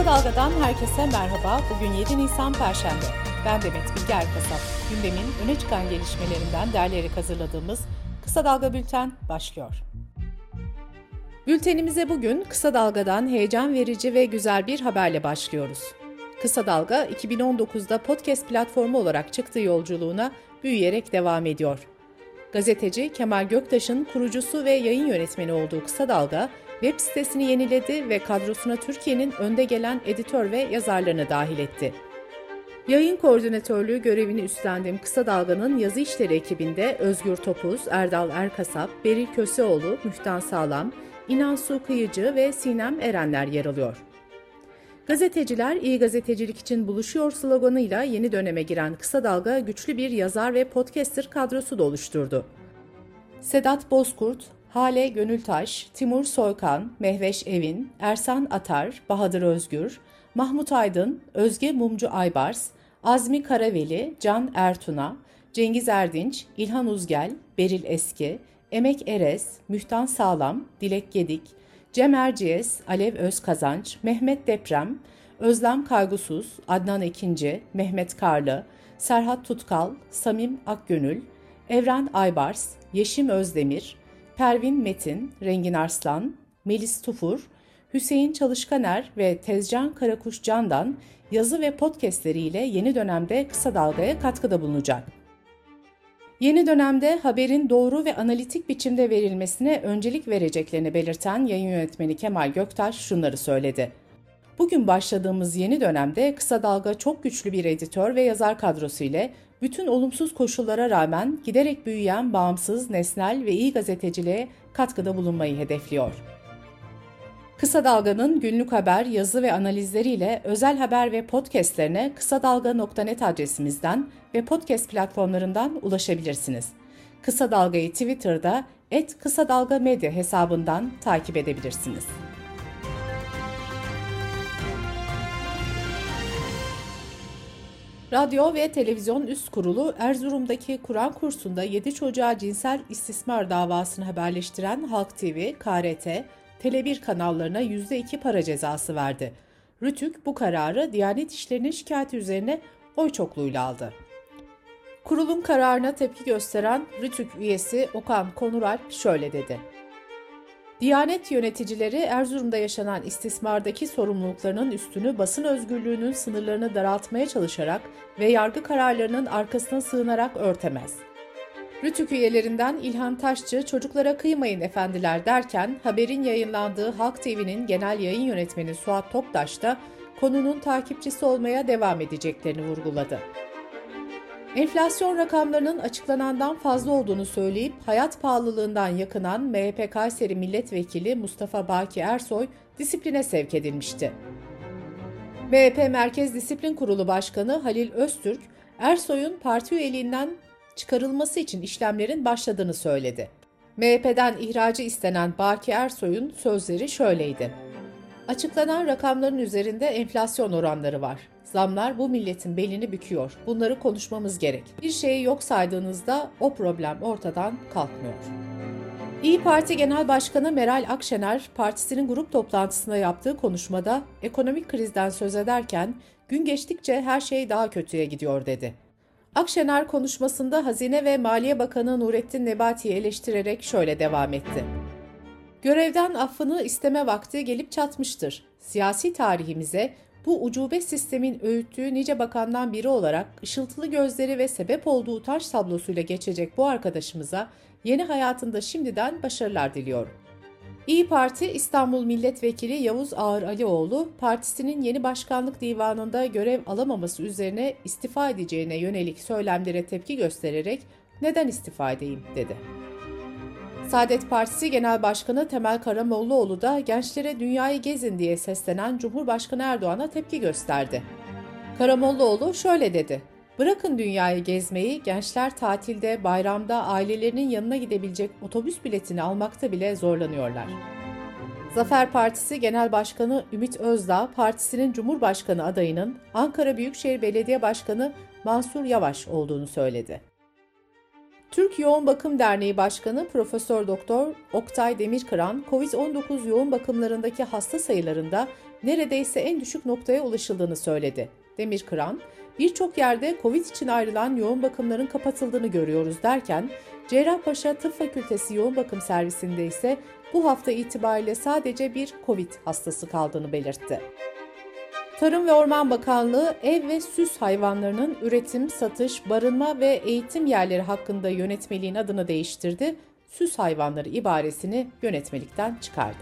Kısa Dalga'dan herkese merhaba. Bugün 7 Nisan Perşembe. Ben Demet Bilge Erkasat. Gündemin öne çıkan gelişmelerinden derleyerek hazırladığımız Kısa Dalga Bülten başlıyor. Bültenimize bugün Kısa Dalga'dan heyecan verici ve güzel bir haberle başlıyoruz. Kısa Dalga 2019'da podcast platformu olarak çıktığı yolculuğuna büyüyerek devam ediyor. Gazeteci Kemal Göktaş'ın kurucusu ve yayın yönetmeni olduğu Kısa Dalga, web sitesini yeniledi ve kadrosuna Türkiye'nin önde gelen editör ve yazarlarını dahil etti. Yayın koordinatörlüğü görevini üstlendiğim Kısa Dalga'nın yazı işleri ekibinde Özgür Topuz, Erdal Erkasap, Beril Köseoğlu, Mühten Sağlam, İnan Su Kıyıcı ve Sinem Erenler yer alıyor. Gazeteciler iyi gazetecilik için buluşuyor sloganıyla yeni döneme giren Kısa Dalga güçlü bir yazar ve podcaster kadrosu da oluşturdu. Sedat Bozkurt, Hale Gönültaş, Timur Soykan, Mehveş Evin, Ersan Atar, Bahadır Özgür, Mahmut Aydın, Özge Mumcu Aybars, Azmi Karaveli, Can Ertuna, Cengiz Erdinç, İlhan Uzgel, Beril Eski, Emek Eres, Mühten Sağlam, Dilek Gedik, Cem Erciyes, Alev Öz Kazanç, Mehmet Deprem, Özlem Kaygusuz, Adnan Ekinci, Mehmet Karlı, Serhat Tutkal, Samim Akgönül, Evren Aybars, Yeşim Özdemir, Pervin Metin, Rengin Arslan, Melis Tufur, Hüseyin Çalışkaner ve Tezcan Karakuş Can'dan yazı ve podcastleriyle yeni dönemde Kısa Dalga'ya katkıda bulunacak. Yeni dönemde haberin doğru ve analitik biçimde verilmesine öncelik vereceklerini belirten yayın yönetmeni Kemal Göktaş şunları söyledi. Bugün başladığımız yeni dönemde Kısa Dalga çok güçlü bir editör ve yazar kadrosu ile bütün olumsuz koşullara rağmen giderek büyüyen bağımsız, nesnel ve iyi gazeteciliğe katkıda bulunmayı hedefliyor. Kısa Dalga'nın günlük haber, yazı ve analizleriyle özel haber ve podcastlerine kısadalga.net adresimizden ve podcast platformlarından ulaşabilirsiniz. Kısa Dalga'yı Twitter'da @kısadalgamedya hesabından takip edebilirsiniz. Radyo ve Televizyon Üst Kurulu Erzurum'daki Kur'an kursunda 7 çocuğa cinsel istismar davasını haberleştiren Halk TV, KRT, Tele1 kanallarına %2 para cezası verdi. Rütük bu kararı Diyanet İşleri'nin şikayeti üzerine oy çokluğuyla aldı. Kurulun kararına tepki gösteren Rütük üyesi Okan Konuralp şöyle dedi. Diyanet yöneticileri Erzurum'da yaşanan istismardaki sorumluluklarının üstünü basın özgürlüğünün sınırlarını daraltmaya çalışarak ve yargı kararlarının arkasına sığınarak örtemez. Rütük üyelerinden İlhan Taşçı çocuklara kıymayın efendiler derken haberin yayınlandığı Halk TV'nin genel yayın yönetmeni Suat Toktaş da konunun takipçisi olmaya devam edeceklerini vurguladı. Enflasyon rakamlarının açıklanandan fazla olduğunu söyleyip hayat pahalılığından yakınan MHP Kayseri Milletvekili Mustafa Baki Ersoy disipline sevk edilmişti. MHP Merkez Disiplin Kurulu Başkanı Halil Öztürk, Ersoy'un parti üyeliğinden çıkarılması için işlemlerin başladığını söyledi. MHP'den ihracı istenen Baki Ersoy'un sözleri şöyleydi. Açıklanan rakamların üzerinde enflasyon oranları var. Zamlar bu milletin belini büküyor. Bunları konuşmamız gerek. Bir şeyi yok saydığınızda o problem ortadan kalkmıyor. İYİ Parti Genel Başkanı Meral Akşener, partisinin grup toplantısında yaptığı konuşmada ekonomik krizden söz ederken gün geçtikçe her şey daha kötüye gidiyor dedi. Akşener konuşmasında Hazine ve Maliye Bakanı Nurettin Nebati'yi eleştirerek şöyle devam etti. Görevden affını isteme vakti gelip çatmıştır. Siyasi tarihimize bu ucube sistemin öğüttüğü nice bakandan biri olarak ışıltılı gözleri ve sebep olduğu utanç tablosuyla geçecek bu arkadaşımıza yeni hayatında şimdiden başarılar diliyorum. İYİ Parti İstanbul Milletvekili Yavuz Ağar Alioğlu, partisinin yeni başkanlık divanında görev alamaması üzerine istifa edeceğine yönelik söylemlere tepki göstererek "Neden istifa edeyim?" dedi. Saadet Partisi Genel Başkanı Temel Karamollaoğlu da gençlere dünyayı gezin diye seslenen Cumhurbaşkanı Erdoğan'a tepki gösterdi. Karamollaoğlu şöyle dedi, bırakın dünyayı gezmeyi, gençler tatilde, bayramda ailelerinin yanına gidebilecek otobüs biletini almakta bile zorlanıyorlar. Zafer Partisi Genel Başkanı Ümit Özdağ, partisinin Cumhurbaşkanı adayının Ankara Büyükşehir Belediye Başkanı Mansur Yavaş olduğunu söyledi. Türk Yoğun Bakım Derneği Başkanı Profesör Doktor Oktay Demirkıran, COVID-19 yoğun bakımlarındaki hasta sayılarında neredeyse en düşük noktaya ulaşıldığını söyledi. Demirkıran, "Birçok yerde COVID için ayrılan yoğun bakımların kapatıldığını görüyoruz" derken, Cerrahpaşa Tıp Fakültesi Yoğun Bakım Servisinde ise bu hafta itibariyle sadece bir COVID hastası kaldığını belirtti. Tarım ve Orman Bakanlığı, ev ve süs hayvanlarının üretim, satış, barınma ve eğitim yerleri hakkında yönetmeliğin adını değiştirdi, süs hayvanları ibaresini yönetmelikten çıkardı.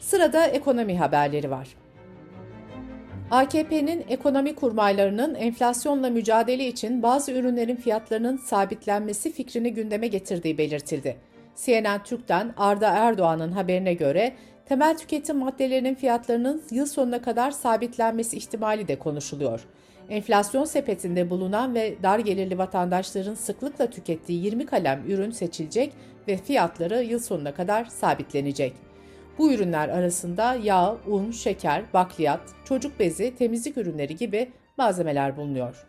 Sırada ekonomi haberleri var. AKP'nin ekonomi kurmaylarının enflasyonla mücadele için bazı ürünlerin fiyatlarının sabitlenmesi fikrini gündeme getirdiği belirtildi. CNN Türk'ten Arda Erdoğan'ın haberine göre temel tüketim maddelerinin fiyatlarının yıl sonuna kadar sabitlenmesi ihtimali de konuşuluyor. Enflasyon sepetinde bulunan ve dar gelirli vatandaşların sıklıkla tükettiği 20 kalem ürün seçilecek ve fiyatları yıl sonuna kadar sabitlenecek. Bu ürünler arasında yağ, un, şeker, bakliyat, çocuk bezi, temizlik ürünleri gibi malzemeler bulunuyor.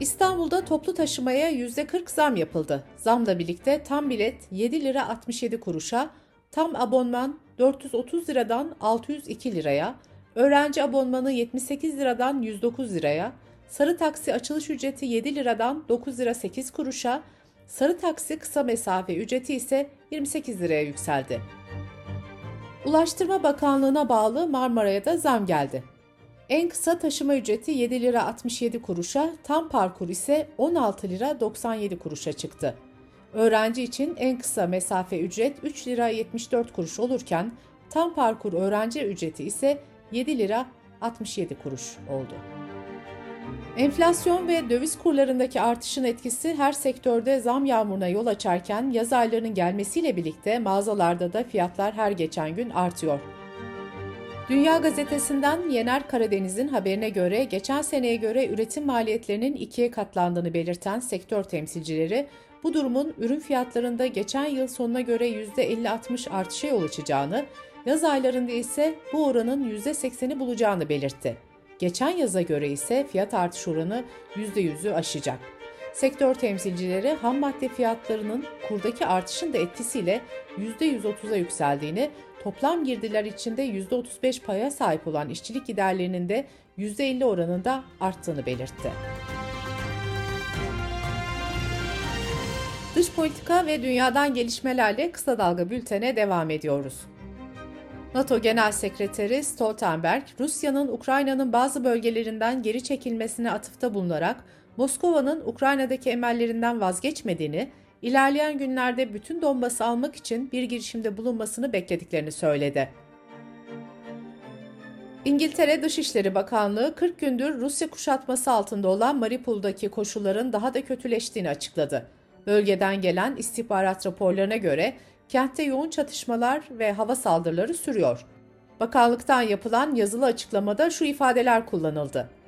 İstanbul'da toplu taşımaya %40 zam yapıldı. Zamla birlikte tam bilet 7 lira 67 kuruşa, tam abonman 430 liradan 602 liraya, öğrenci abonmanı 78 liradan 109 liraya, sarı taksi açılış ücreti 7 liradan 9 lira 8 kuruşa, sarı taksi kısa mesafe ücreti ise 28 liraya yükseldi. Ulaştırma Bakanlığı'na bağlı Marmara'ya da zam geldi. En kısa taşıma ücreti 7 lira 67 kuruşa, tam parkur ise 16 lira 97 kuruşa çıktı. Öğrenci için en kısa mesafe ücret 3 lira 74 kuruş olurken, tam parkur öğrenci ücreti ise 7 lira 67 kuruş oldu. Enflasyon ve döviz kurlarındaki artışın etkisi her sektörde zam yağmuruna yol açarken, yaz aylarının gelmesiyle birlikte mağazalarda da fiyatlar her geçen gün artıyor. Dünya Gazetesi'nden Yener Karadeniz'in haberine göre geçen seneye göre üretim maliyetlerinin ikiye katlandığını belirten sektör temsilcileri, bu durumun ürün fiyatlarında geçen yıl sonuna göre %50-60 artışa yol açacağını, yaz aylarında ise bu oranın %80'i bulacağını belirtti. Geçen yaza göre ise fiyat artış oranı %100'ü aşacak. Sektör temsilcileri ham madde fiyatlarının kurdaki artışın da etkisiyle %130'a yükseldiğini, toplam girdiler içinde %35 paya sahip olan işçilik giderlerinin de %50 oranında arttığını belirtti. Dış politika ve dünyadan gelişmelerle Kısa Dalga Bülten'e devam ediyoruz. NATO Genel Sekreteri Stoltenberg, Rusya'nın Ukrayna'nın bazı bölgelerinden geri çekilmesine atıfta bulunarak Moskova'nın Ukrayna'daki emellerinden vazgeçmediğini, İlerleyen günlerde bütün Donbas'ı almak için bir girişimde bulunmasını beklediklerini söyledi. İngiltere Dışişleri Bakanlığı 40 gündür Rusya kuşatması altında olan Mariupol'daki koşulların daha da kötüleştiğini açıkladı. Bölgeden gelen istihbarat raporlarına göre kentte yoğun çatışmalar ve hava saldırıları sürüyor. Bakanlıktan yapılan yazılı açıklamada şu ifadeler kullanıldı.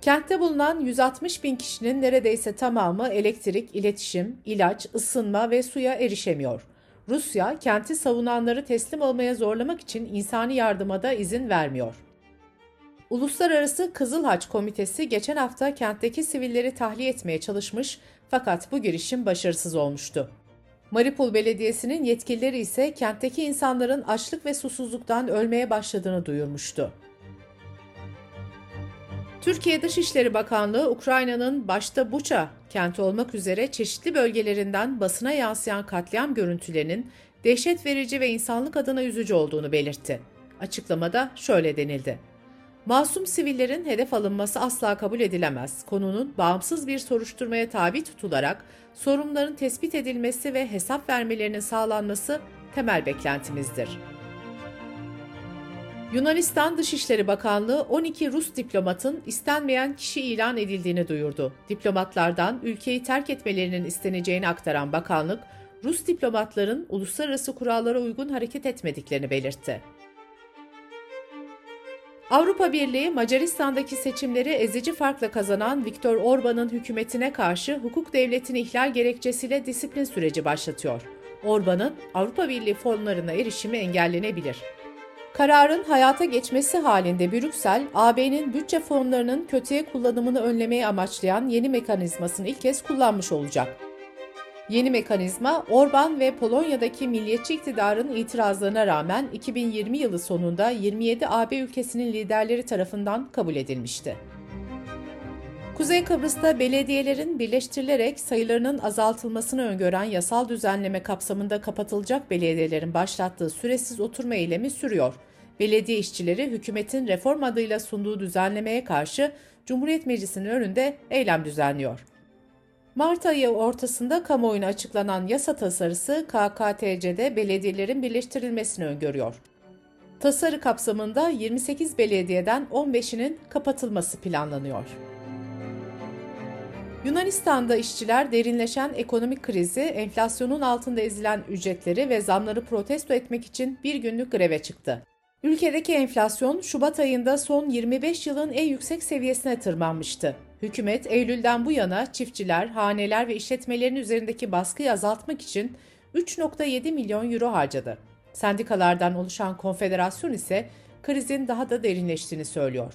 Kentte bulunan 160 bin kişinin neredeyse tamamı elektrik, iletişim, ilaç, ısınma ve suya erişemiyor. Rusya, kenti savunanları teslim olmaya zorlamak için insani yardıma da izin vermiyor. Uluslararası Kızıl Haç Komitesi geçen hafta kentteki sivilleri tahliye etmeye çalışmış fakat bu girişim başarısız olmuştu. Mariupol Belediyesi'nin yetkilileri ise kentteki insanların açlık ve susuzluktan ölmeye başladığını duyurmuştu. Türkiye Dışişleri Bakanlığı, Ukrayna'nın başta Buça kenti olmak üzere çeşitli bölgelerinden basına yansıyan katliam görüntülerinin dehşet verici ve insanlık adına üzücü olduğunu belirtti. Açıklamada şöyle denildi. Masum sivillerin hedef alınması asla kabul edilemez. Konunun bağımsız bir soruşturmaya tabi tutularak sorumluların tespit edilmesi ve hesap vermelerinin sağlanması temel beklentimizdir. Yunanistan Dışişleri Bakanlığı 12 Rus diplomatın istenmeyen kişi ilan edildiğini duyurdu. Diplomatlardan ülkeyi terk etmelerinin isteneceğini aktaran bakanlık, Rus diplomatların uluslararası kurallara uygun hareket etmediklerini belirtti. Avrupa Birliği, Macaristan'daki seçimleri ezici farkla kazanan Viktor Orbán'ın hükümetine karşı hukuk devletini ihlal gerekçesiyle disiplin süreci başlatıyor. Orbán'ın Avrupa Birliği fonlarına erişimi engellenebilir. Kararın hayata geçmesi halinde Brüksel, AB'nin bütçe fonlarının kötüye kullanımını önlemeyi amaçlayan yeni mekanizmasını ilk kez kullanmış olacak. Yeni mekanizma, Orbán ve Polonya'daki milliyetçi iktidarın itirazlarına rağmen 2020 yılı sonunda 27 AB ülkesinin liderleri tarafından kabul edilmişti. Kuzey Kıbrıs'ta belediyelerin birleştirilerek sayılarının azaltılmasını öngören yasal düzenleme kapsamında kapatılacak belediyelerin başlattığı süresiz oturma eylemi sürüyor. Belediye işçileri hükümetin reform adıyla sunduğu düzenlemeye karşı Cumhuriyet Meclisi'nin önünde eylem düzenliyor. Mart ayı ortasında kamuoyuna açıklanan yasa tasarısı KKTC'de belediyelerin birleştirilmesini öngörüyor. Tasarı kapsamında 28 belediyeden 15'inin kapatılması planlanıyor. Yunanistan'da işçiler derinleşen ekonomik krizi, enflasyonun altında ezilen ücretleri ve zamları protesto etmek için bir günlük greve çıktı. Ülkedeki enflasyon Şubat ayında son 25 yılın en yüksek seviyesine tırmanmıştı. Hükümet Eylül'den bu yana çiftçiler, haneler ve işletmelerin üzerindeki baskıyı azaltmak için 3,7 milyon euro harcadı. Sendikalardan oluşan konfederasyon ise krizin daha da derinleştiğini söylüyor.